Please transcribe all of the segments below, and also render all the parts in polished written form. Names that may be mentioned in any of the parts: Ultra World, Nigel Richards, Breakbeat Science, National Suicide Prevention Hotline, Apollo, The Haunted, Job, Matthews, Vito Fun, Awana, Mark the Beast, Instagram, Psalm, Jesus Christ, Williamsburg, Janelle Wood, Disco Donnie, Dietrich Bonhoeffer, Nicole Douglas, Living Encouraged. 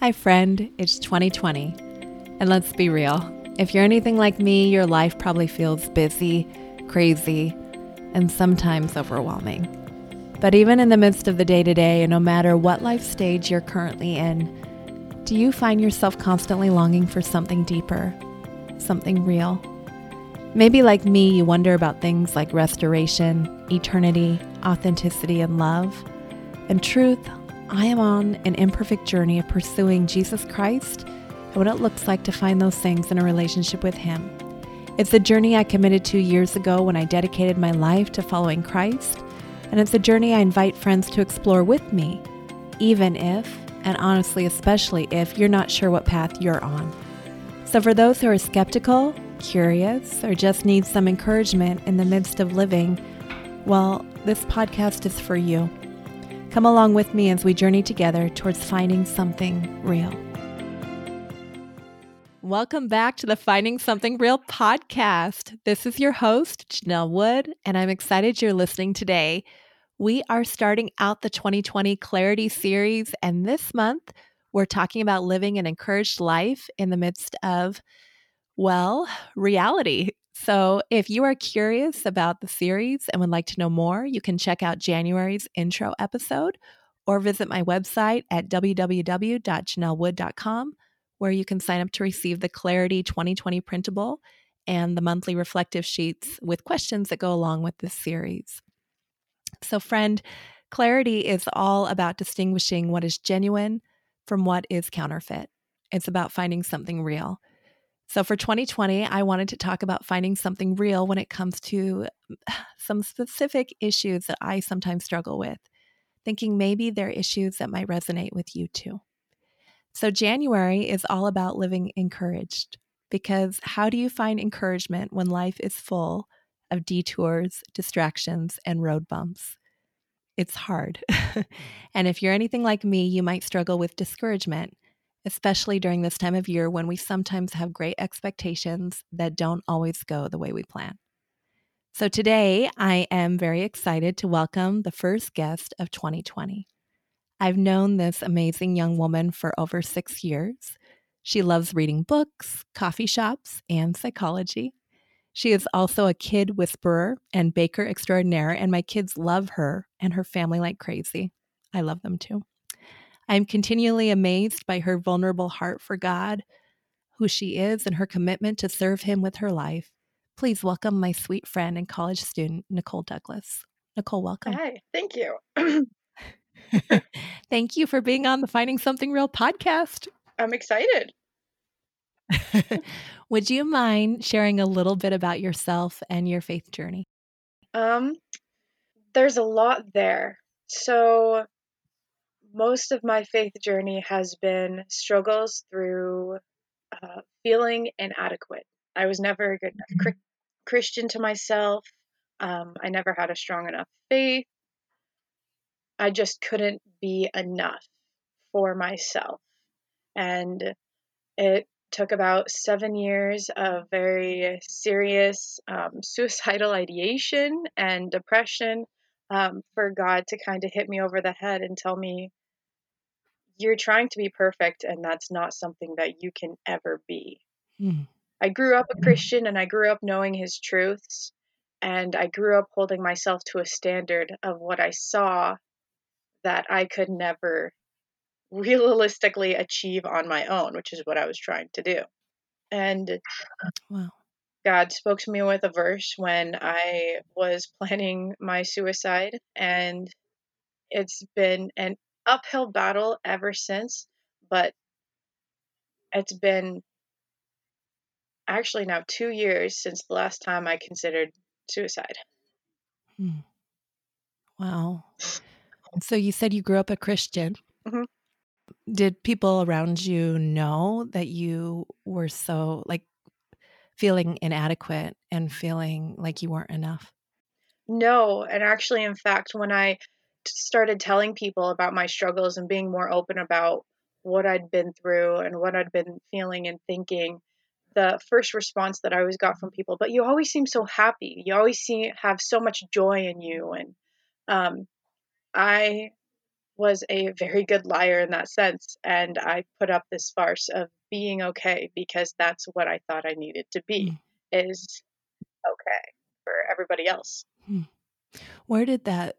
Hi friend, it's 2020, and let's be real. If you're anything like me, your life probably feels busy, crazy, and sometimes overwhelming. But even in the midst of the day-to-day, and no matter what life stage you're currently in, do you find yourself constantly longing for something deeper, something real? Maybe like me, you wonder about things like restoration, eternity, authenticity, and love. In truth, I am on an imperfect journey of pursuing Jesus Christ and what it looks like to find those things in a relationship with Him. It's a journey I committed to years ago when I dedicated my life to following Christ, and it's a journey I invite friends to explore with me, even if, and honestly especially if, you're not sure what path you're on. So for those who are skeptical, curious, or just need some encouragement in the midst of living, well, this podcast is for you. Come along with me as we journey together towards finding something real. Welcome back to the Finding Something Real podcast. This is your host, Janelle Wood, and I'm excited you're listening today. We are starting out the 2020 Clarity series, and this month we're talking about living an encouraged life in the midst of, well, reality. So if you are curious about the series and would like to know more, you can check out January's intro episode or visit my website at www.janellewood.com, where you can sign up to receive the Clarity 2020 printable and the monthly reflective sheets with questions that go along with this series. So friend, clarity is all about distinguishing what is genuine from what is counterfeit. It's about finding something real. So for 2020, I wanted to talk about finding something real when it comes to some specific issues that I sometimes struggle with, thinking maybe they're issues that might resonate with you too. So January is all about living encouraged, because how do you find encouragement when life is full of detours, distractions, and road bumps? It's hard. And if you're anything like me, you might struggle with discouragement, especially during this time of year when we sometimes have great expectations that don't always go the way we plan. So today, I am very excited to welcome the first guest of 2020. I've known this amazing young woman for over 6 years. She loves reading books, coffee shops, and psychology. She is also a kid whisperer and baker extraordinaire, and my kids love her and her family like crazy. I love them too. I'm continually amazed by her vulnerable heart for God, who she is, and her commitment to serve Him with her life. Please welcome my sweet friend and college student, Nicole Douglas. Nicole, welcome. Hi, thank you. Thank you for being on the Finding Something Real podcast. I'm excited. Would you mind sharing a little bit about yourself and your faith journey? There's a lot there. So most of my faith journey has been struggles through feeling inadequate. I was never a good enough Christian to myself. I never had a strong enough faith. I just couldn't be enough for myself. And it took about 7 years of very serious suicidal ideation and depression for God to kind of hit me over the head and tell me, you're trying to be perfect, and that's not something that you can ever be. Mm. I grew up a Christian, and I grew up knowing His truths, and I grew up holding myself to a standard of what I saw that I could never realistically achieve on my own, which is what I was trying to do. And wow. God spoke to me with a verse when I was planning my suicide, and it's been an uphill battle ever since, but it's been actually now 2 years since the last time I considered suicide. Hmm. Wow. So you said you grew up a Christian. Mm-hmm. Did people around you know that you were so, like, feeling inadequate and feeling like you weren't enough? No. And actually, in fact, when I started telling people about my struggles and being more open about what I'd been through and what I'd been feeling and thinking, the first response that I always got from people, but you always seem so happy. You always have so much joy in you. And I was a very good liar in that sense. And I put up this farce of being okay because that's what I thought I needed to be, is okay for everybody else. Where did that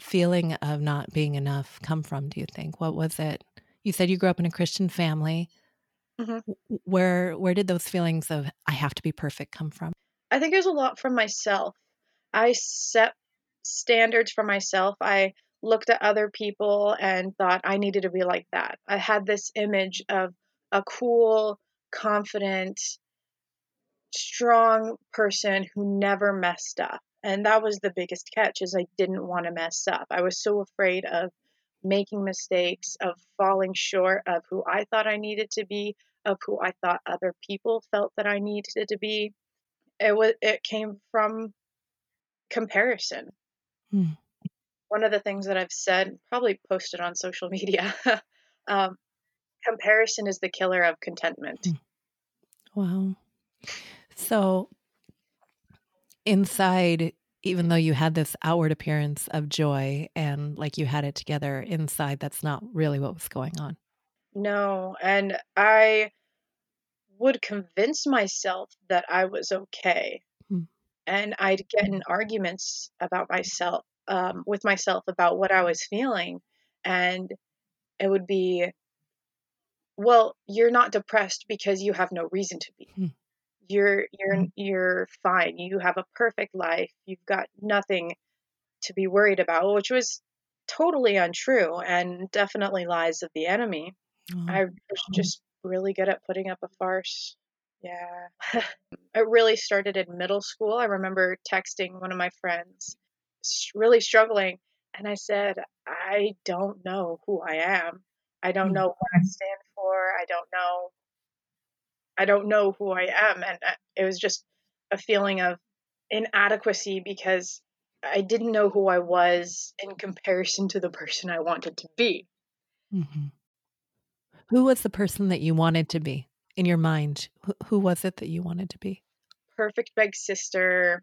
feeling of not being enough come from, do you think? What was it? You said you grew up in a Christian family. Mm-hmm. Where did those feelings of I have to be perfect come from? I think it was a lot from myself. I set standards for myself. I looked at other people and thought I needed to be like that. I had this image of a cool, confident, strong person who never messed up. And that was the biggest catch, is I didn't want to mess up. I was so afraid of making mistakes, of falling short of who I thought I needed to be, of who I thought other people felt that I needed to be. It came from comparison. Hmm. One of the things that I've said, probably posted on social media, comparison is the killer of contentment. Wow. So inside, even though you had this outward appearance of joy and like you had it together, inside, that's not really what was going on. No. And I would convince myself that I was okay. Hmm. And I'd get in arguments about myself, with myself about what I was feeling. And it would be, well, you're not depressed because you have no reason to be. Hmm. You're fine. You have a perfect life. You've got nothing to be worried about, which was totally untrue and definitely lies of the enemy. Oh. I was just really good at putting up a farce. Yeah. It really started in middle school. I remember texting one of my friends, really struggling. And I said, I don't know who I am. I don't know what I stand for. I don't know who I am. And it was just a feeling of inadequacy because I didn't know who I was in comparison to the person I wanted to be. Mm-hmm. Who was the person that you wanted to be in your mind? Who was it that you wanted to be? Perfect big sister,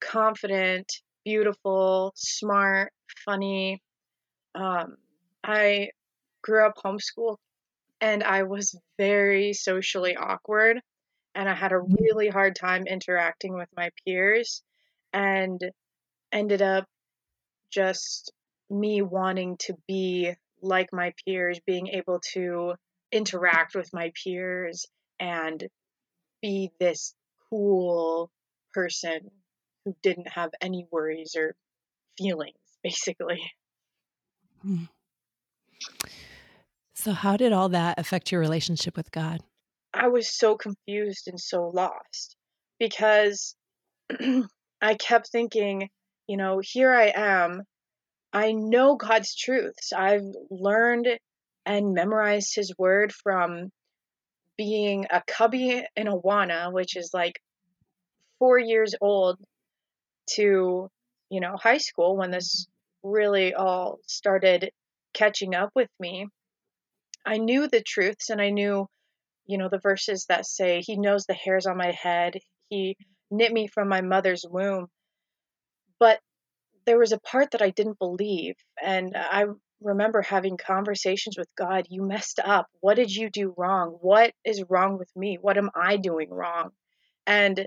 confident, beautiful, smart, funny. I grew up homeschooled. And I was very socially awkward, and I had a really hard time interacting with my peers, and ended up just me wanting to be like my peers, being able to interact with my peers and be this cool person who didn't have any worries or feelings, basically. Hmm. So how did all that affect your relationship with God? I was so confused and so lost because I kept thinking, you know, here I am. I know God's truths. I've learned and memorized his word from being a cubby in Awana, which is like 4 years old, to, you know, high school when this really all started catching up with me. I knew the truths, and I knew, you know, the verses that say, he knows the hairs on my head. He knit me from my mother's womb. But there was a part that I didn't believe. And I remember having conversations with God. You messed up. What did you do wrong? What is wrong with me? What am I doing wrong? And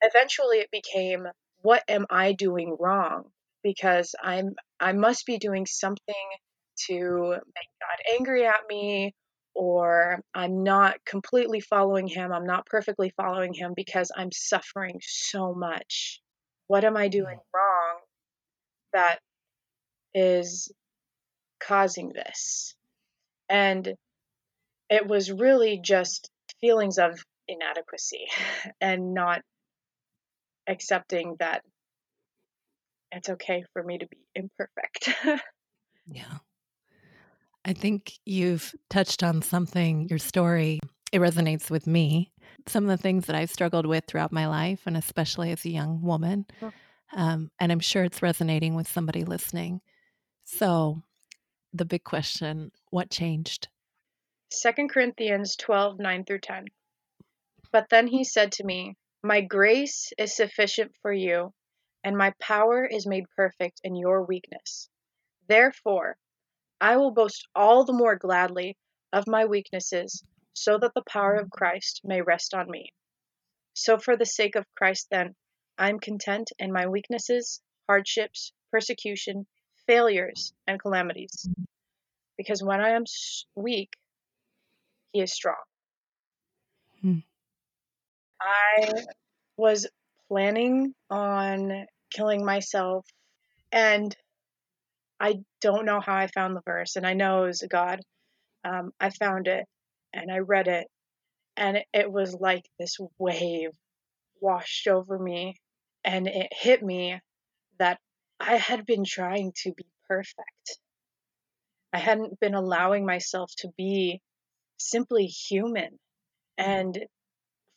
eventually it became, what am I doing wrong? Because I must be doing something to make God angry at me, or I'm not completely following him. I'm not perfectly following him because I'm suffering so much. What am I doing wrong that is causing this? And it was really just feelings of inadequacy and not accepting that it's okay for me to be imperfect. Yeah. I think you've touched on something, your story, it resonates with me. Some of the things that I've struggled with throughout my life, and especially as a young woman, and I'm sure it's resonating with somebody listening. So the big question, what changed? 2 Corinthians 12, 9 through 10. But then he said to me, my grace is sufficient for you, and my power is made perfect in your weakness. Therefore, I will boast all the more gladly of my weaknesses, so that the power of Christ may rest on me. So for the sake of Christ, then, I am content in my weaknesses, hardships, persecution, failures, and calamities. Because when I am weak, he is strong. I was planning on killing myself, and I don't know how I found the verse, and I know it was God. I found it, and I read it, and it was like this wave washed over me, and it hit me that I had been trying to be perfect. I hadn't been allowing myself to be simply human. And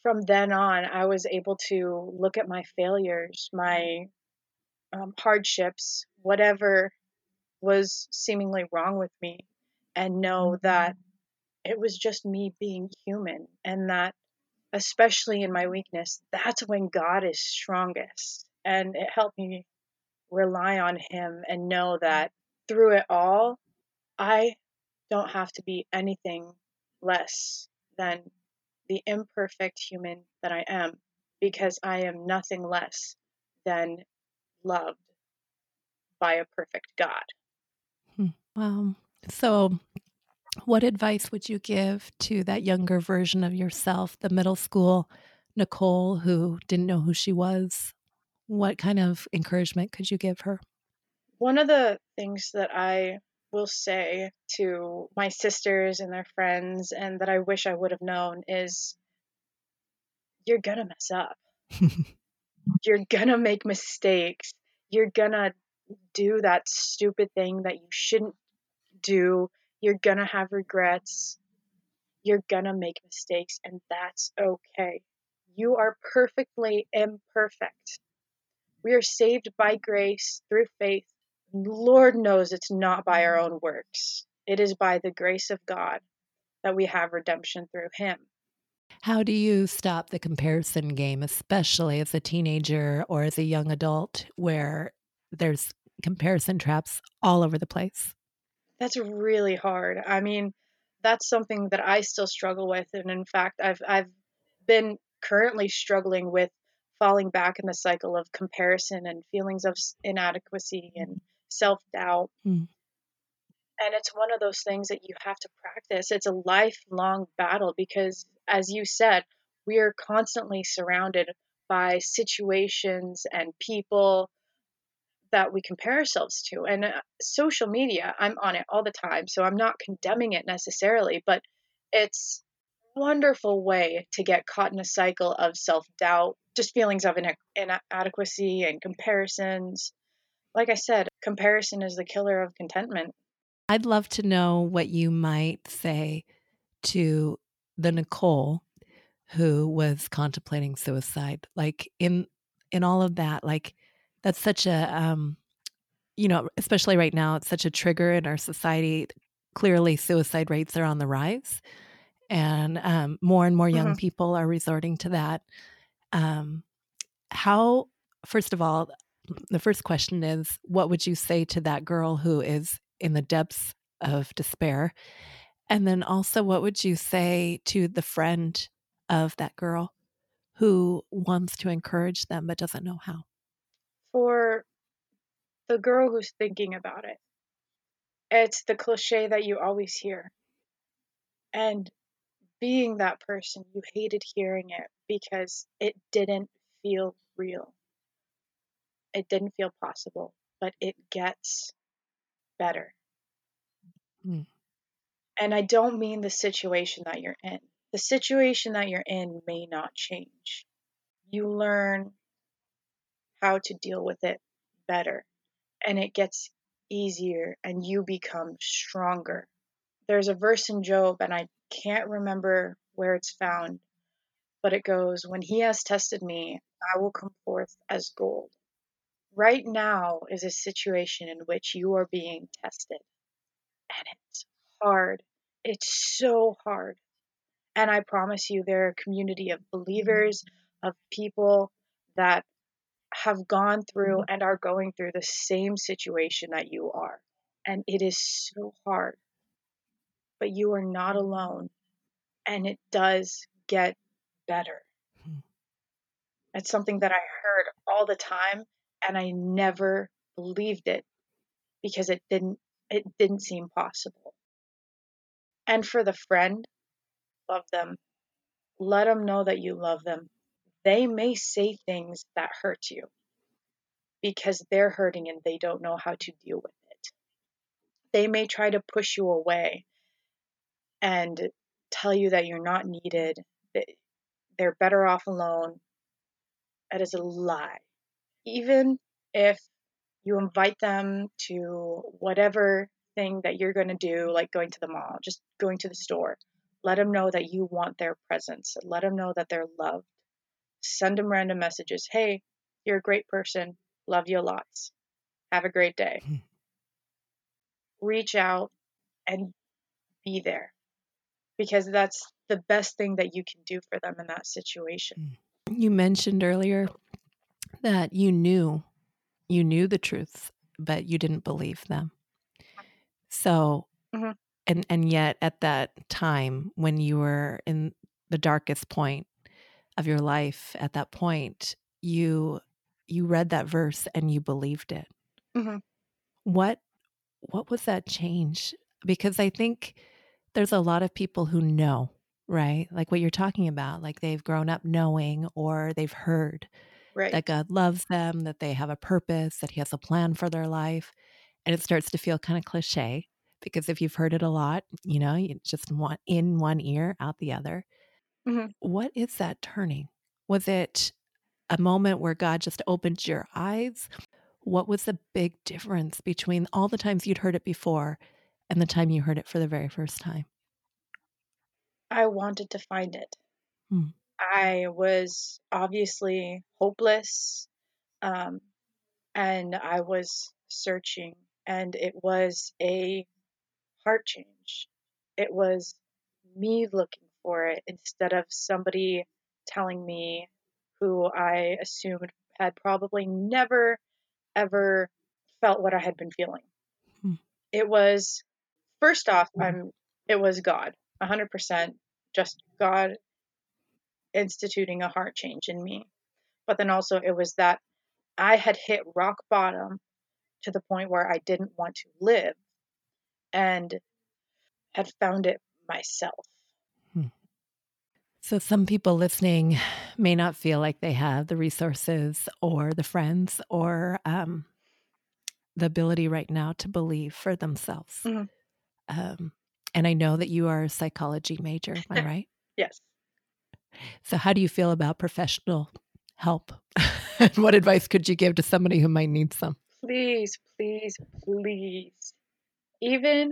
from then on, I was able to look at my failures, my hardships, whatever was seemingly wrong with me, and know that it was just me being human, and that, especially in my weakness, that's when God is strongest. And it helped me rely on him and know that through it all, I don't have to be anything less than the imperfect human that I am, because I am nothing less than loved by a perfect God. Wow. So what advice would you give to that younger version of yourself, the middle school Nicole who didn't know who she was? What kind of encouragement could you give her? One of the things that I will say to my sisters and their friends, and that I wish I would have known, is you're going to mess up. You're going to make mistakes. You're going to do that stupid thing that you shouldn't do. You're going to have regrets. You're going to make mistakes, and that's okay. You are perfectly imperfect. We are saved by grace through faith. Lord knows it's not by our own works. It is by the grace of God that we have redemption through him. How do you stop the comparison game, especially as a teenager or as a young adult, where there's comparison traps all over the place? That's really hard. I mean, that's something that I still struggle with. And in fact, I've been currently struggling with falling back in the cycle of comparison and feelings of inadequacy and self-doubt. And it's one of those things that you have to practice. It's a lifelong battle because, as you said, we are constantly surrounded by situations and people that we compare ourselves to. And social media, I'm on it all the time, so I'm not condemning it necessarily, but it's a wonderful way to get caught in a cycle of self-doubt, just feelings of inadequacy and comparisons. Like I said, comparison is the killer of contentment. I'd love to know what you might say to the Nicole who was contemplating suicide. Like in all of that, like that's such a, especially right now, it's such a trigger in our society. Clearly suicide rates are on the rise, and more young people are resorting to that. First of all, the first question is, what would you say to that girl who is in the depths of despair? And then also, what would you say to the friend of that girl who wants to encourage them but doesn't know how? For the girl who's thinking about it, it's the cliche that you always hear. And being that person, you hated hearing it because it didn't feel real. It didn't feel possible, but it gets better. And I don't mean the situation that you're in. The situation that you're in may not change. You learn how to deal with it better, and it gets easier, and you become stronger. There's a verse in Job, and I can't remember where it's found, but it goes, "When he has tested me, I will come forth as gold." Right now is a situation in which you are being tested, and it's hard. It's so hard. And I promise you, there are a community of believers, of people that have gone through and are going through the same situation that you are. and it is so hard. But you are not alone, and it does get better. That's something that I heard all the time, and I never believed it because it didn't seem possible. And for the friend, love them. Let them know that you love them. They may say things that hurt you because they're hurting and they don't know how to deal with it. They may try to push you away and tell you that you're not needed, that they're better off alone. That is a lie. Even if you invite them to whatever thing that you're going to do, like going to the mall, just going to the store, let them know that you want their presence. Let them know that they're loved. Send them random messages. Hey, you're a great person. Love you lots. Have a great day. Reach out and be there, because that's the best thing that you can do for them in that situation. You mentioned earlier that you knew the truth, but you didn't believe them. So, and yet at that time when you were in the darkest point of your life, at that point, you read that verse and you believed it. Mm-hmm. What was that change? Because I think there's a lot of people who know, right? Like what you're talking about, like they've grown up knowing, or they've heard that God loves them, that they have a purpose, that he has a plan for their life. And it starts to feel kind of cliche, because if you've heard it a lot, you know, you just want in one ear, out the other. Mm-hmm. What is that turning? Was it a moment where God just opened your eyes? What was the big difference between all the times you'd heard it before and the time you heard it for the very first time? I wanted to find it. Hmm. I was obviously hopeless, and I was searching, and it was a heart change. It was me looking for it instead of somebody telling me, who I assumed had probably never, ever felt what I had been feeling. Hmm. It was, first off, it was God, 100%, just God instituting a heart change in me. But then also it was that I had hit rock bottom to the point where I didn't want to live, and had found it myself. Hmm. So some people listening may not feel like they have the resources or the friends or the ability right now to believe for themselves. Mm-hmm. And I know that you are a psychology major, am I right? Yes. So how do you feel about professional help? What advice could you give to somebody who might need some? Please, please, please. Even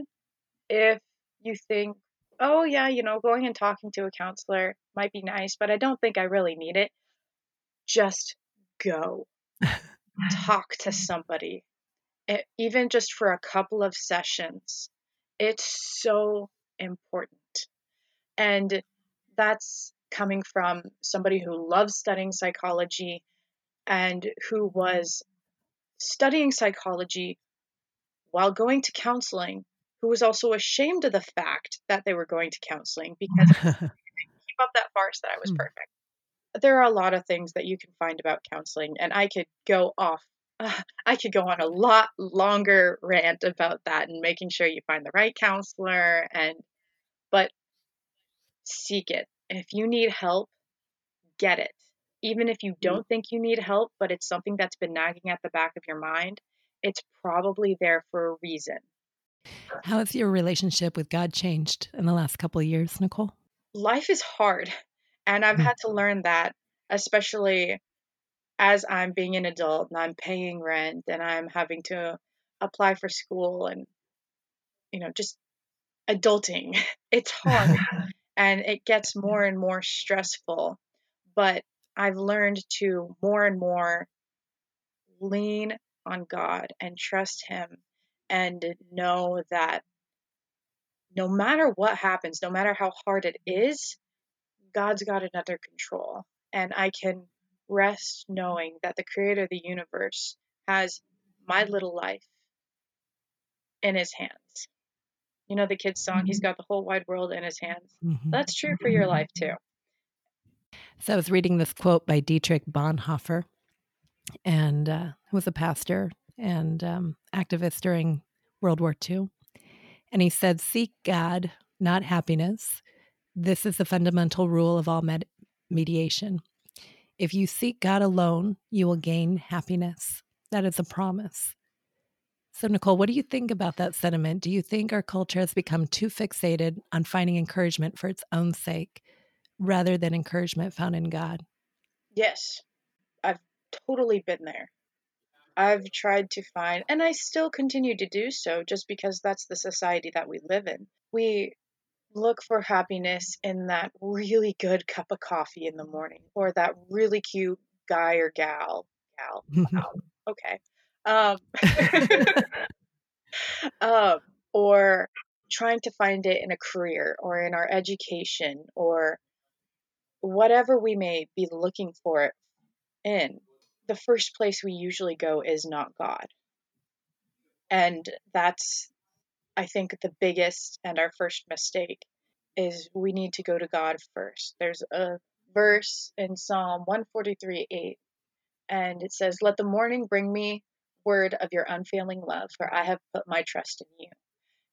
if you think, oh yeah, you know, going and talking to a counselor might be nice, but I don't think I really need it. Just go talk to somebody, even just for a couple of sessions. It's so important. And that's coming from somebody who loves studying psychology and who was studying psychology while going to counseling, who was also ashamed of the fact that they were going to counseling because they couldn't keep up that farce that I was perfect. There are a lot of things that you can find about counseling, and I could go off. I could go on a lot longer rant about that and making sure you find the right counselor, but seek it. If you need help, get it. Even if you don't think you need help, but it's something that's been nagging at the back of your mind, it's probably there for a reason. How has your relationship with God changed in the last couple of years, Nicole? Life is hard, and I've had to learn that, especially as I'm being an adult and I'm paying rent and I'm having to apply for school and, you know, just adulting. It's hard, and it gets more and more stressful, but I've learned to more and more lean on God and trust him, and know that no matter what happens, no matter how hard it is, God's got it under control. And I can rest knowing that the creator of the universe has my little life in his hands. You know, the kid's song, mm-hmm. He's got the whole wide world in his hands. Mm-hmm. That's true for your life too. So I was reading this quote by Dietrich Bonhoeffer, and who was a pastor and activist during World War II. And he said, "Seek God, not happiness. This is the fundamental rule of all mediation. If you seek God alone, you will gain happiness. That is a promise." So, Nicole, what do you think about that sentiment? Do you think our culture has become too fixated on finding encouragement for its own sake rather than encouragement found in God? Yes, I've totally been there. I've tried to find, and I still continue to do so just because that's the society that we live in. We look for happiness in that really good cup of coffee in the morning, or that really cute guy or gal. Wow. Okay. Or trying to find it in a career or in our education or whatever we may be looking for it in. The first place we usually go is not God. And that's, I think, the biggest and our first mistake is we need to go to God first. There's a verse in Psalm 143:8, and it says, "Let the morning bring me word of your unfailing love, for I have put my trust in you."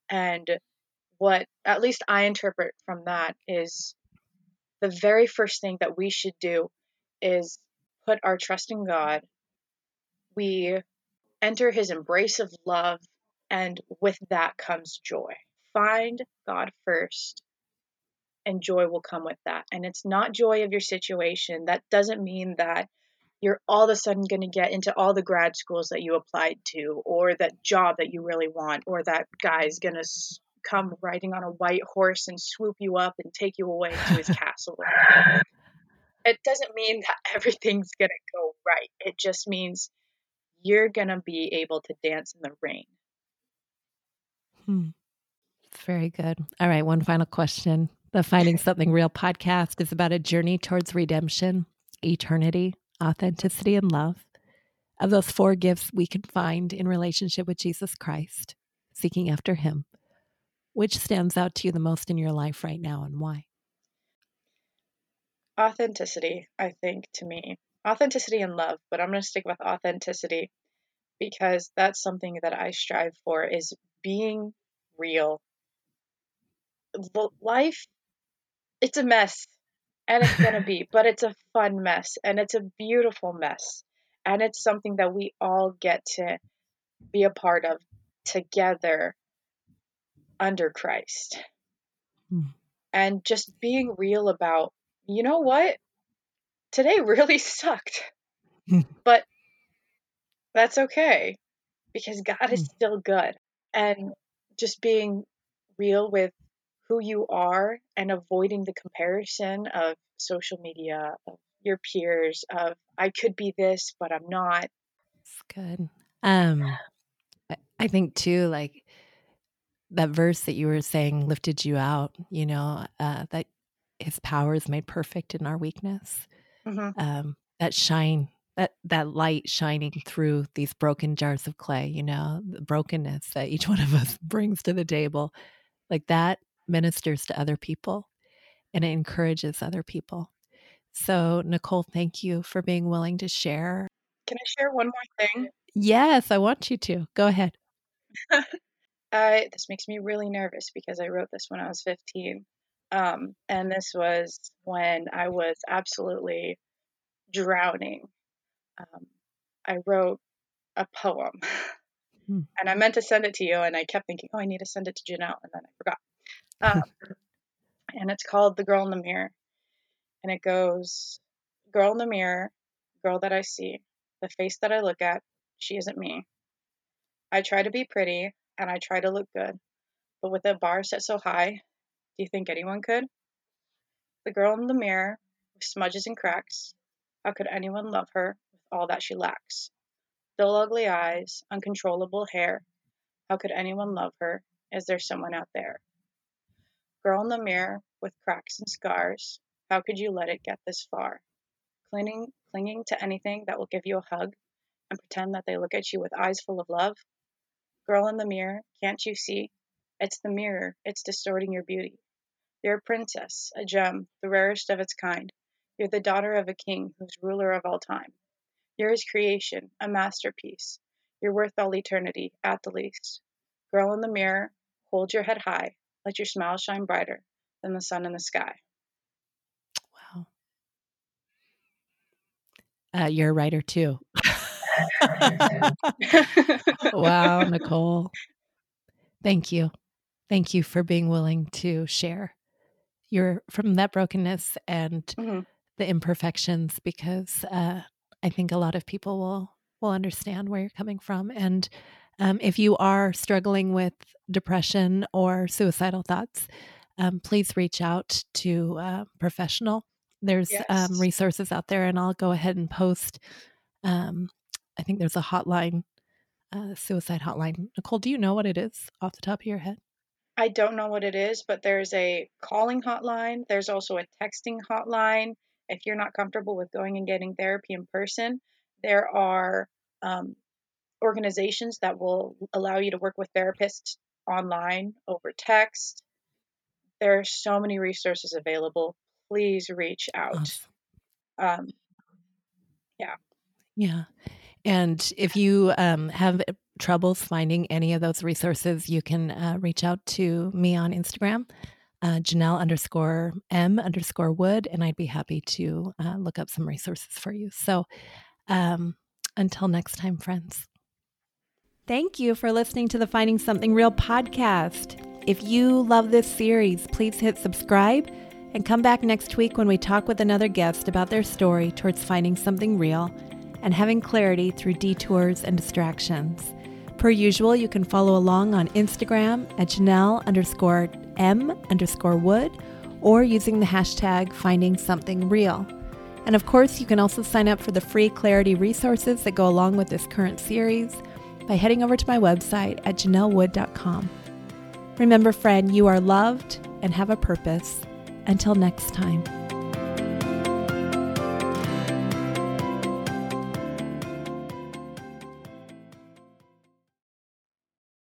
And what at least I interpret from that is the very first thing that we should do is put our trust in God. We enter his embrace of love, and with that comes joy. Find God first, and joy will come with that. And it's not joy of your situation. That doesn't mean that you're all of a sudden going to get into all the grad schools that you applied to, or that job that you really want, or that guy's going to come riding on a white horse and swoop you up and take you away to his castle. It doesn't mean that everything's going to go right. It just means you're going to be able to dance in the rain. It's very good. All right. One final question. The Finding Something Real podcast is about a journey towards redemption, eternity, authenticity, and love. Of those four gifts we can find in relationship with Jesus Christ, seeking after him, which stands out to you the most in your life right now, and why? Authenticity, I think, to me. Authenticity and love, but I'm going to stick with authenticity because that's something that I strive for, is being real. Life, it's a mess, and it's going to be, but it's a fun mess, and it's a beautiful mess, and it's something that we all get to be a part of together under Christ. And just being real about, you know what? Today really sucked, but that's okay because God is still good. And just being real with who you are and avoiding the comparison of social media, of your peers, of I could be this, but I'm not. It's good. I think too, like that verse that you were saying lifted you out, you know, that his power is made perfect in our weakness. Mm-hmm. That shine, that light shining through these broken jars of clay, you know, the brokenness that each one of us brings to the table, like that ministers to other people and it encourages other people. So, Nicole, thank you for being willing to share. Can I share one more thing? Yes, I want you to. Go ahead. This makes me really nervous because I wrote this when I was 15. And this was when I was absolutely drowning. I wrote a poem and I meant to send it to you. And I kept thinking, oh, I need to send it to Janelle. And then I forgot. And it's called The Girl in the Mirror. And it goes, "Girl in the mirror, girl that I see, the face that I look at, she isn't me. I try to be pretty and I try to look good, but with a bar set so high, do you think anyone could? The girl in the mirror with smudges and cracks. How could anyone love her with all that she lacks? Dull ugly eyes, uncontrollable hair. How could anyone love her? Is there someone out there? Girl in the mirror with cracks and scars. How could you let it get this far? Clinging to anything that will give you a hug and pretend that they look at you with eyes full of love. Girl in the mirror, can't you see? It's the mirror. It's distorting your beauty. You're a princess, a gem, the rarest of its kind. You're the daughter of a king who's ruler of all time. You're his creation, a masterpiece. You're worth all eternity, at the least. Girl in the mirror, hold your head high. Let your smile shine brighter than the sun in the sky. Wow. You're a writer too. Wow, Nicole. Thank you. Thank you for being willing to share your from that brokenness and the imperfections, because I think a lot of people will understand where you're coming from. And if you are struggling with depression or suicidal thoughts, please reach out to a professional. There's resources out there, and I'll go ahead and post. I think there's a hotline, suicide hotline. Nicole, do you know what it is off the top of your head? I don't know what it is, but there's a calling hotline. There's also a texting hotline. If you're not comfortable with going and getting therapy in person, there are organizations that will allow you to work with therapists online over text. There are so many resources available. Please reach out. Awesome. Yeah. And if you have troubles finding any of those resources, you can reach out to me on Instagram, Janelle_M_Wood, and I'd be happy to look up some resources for you. So until next time, friends. Thank you for listening to the Finding Something Real podcast. If you love this series, please hit subscribe and come back next week when we talk with another guest about their story towards finding something real and having clarity through detours and distractions. Per usual, you can follow along on Instagram at Janelle_M_Wood or using the hashtag Finding Something Real. And of course, you can also sign up for the free clarity resources that go along with this current series by heading over to my website at JanelleWood.com. Remember, friend, you are loved and have a purpose. Until next time.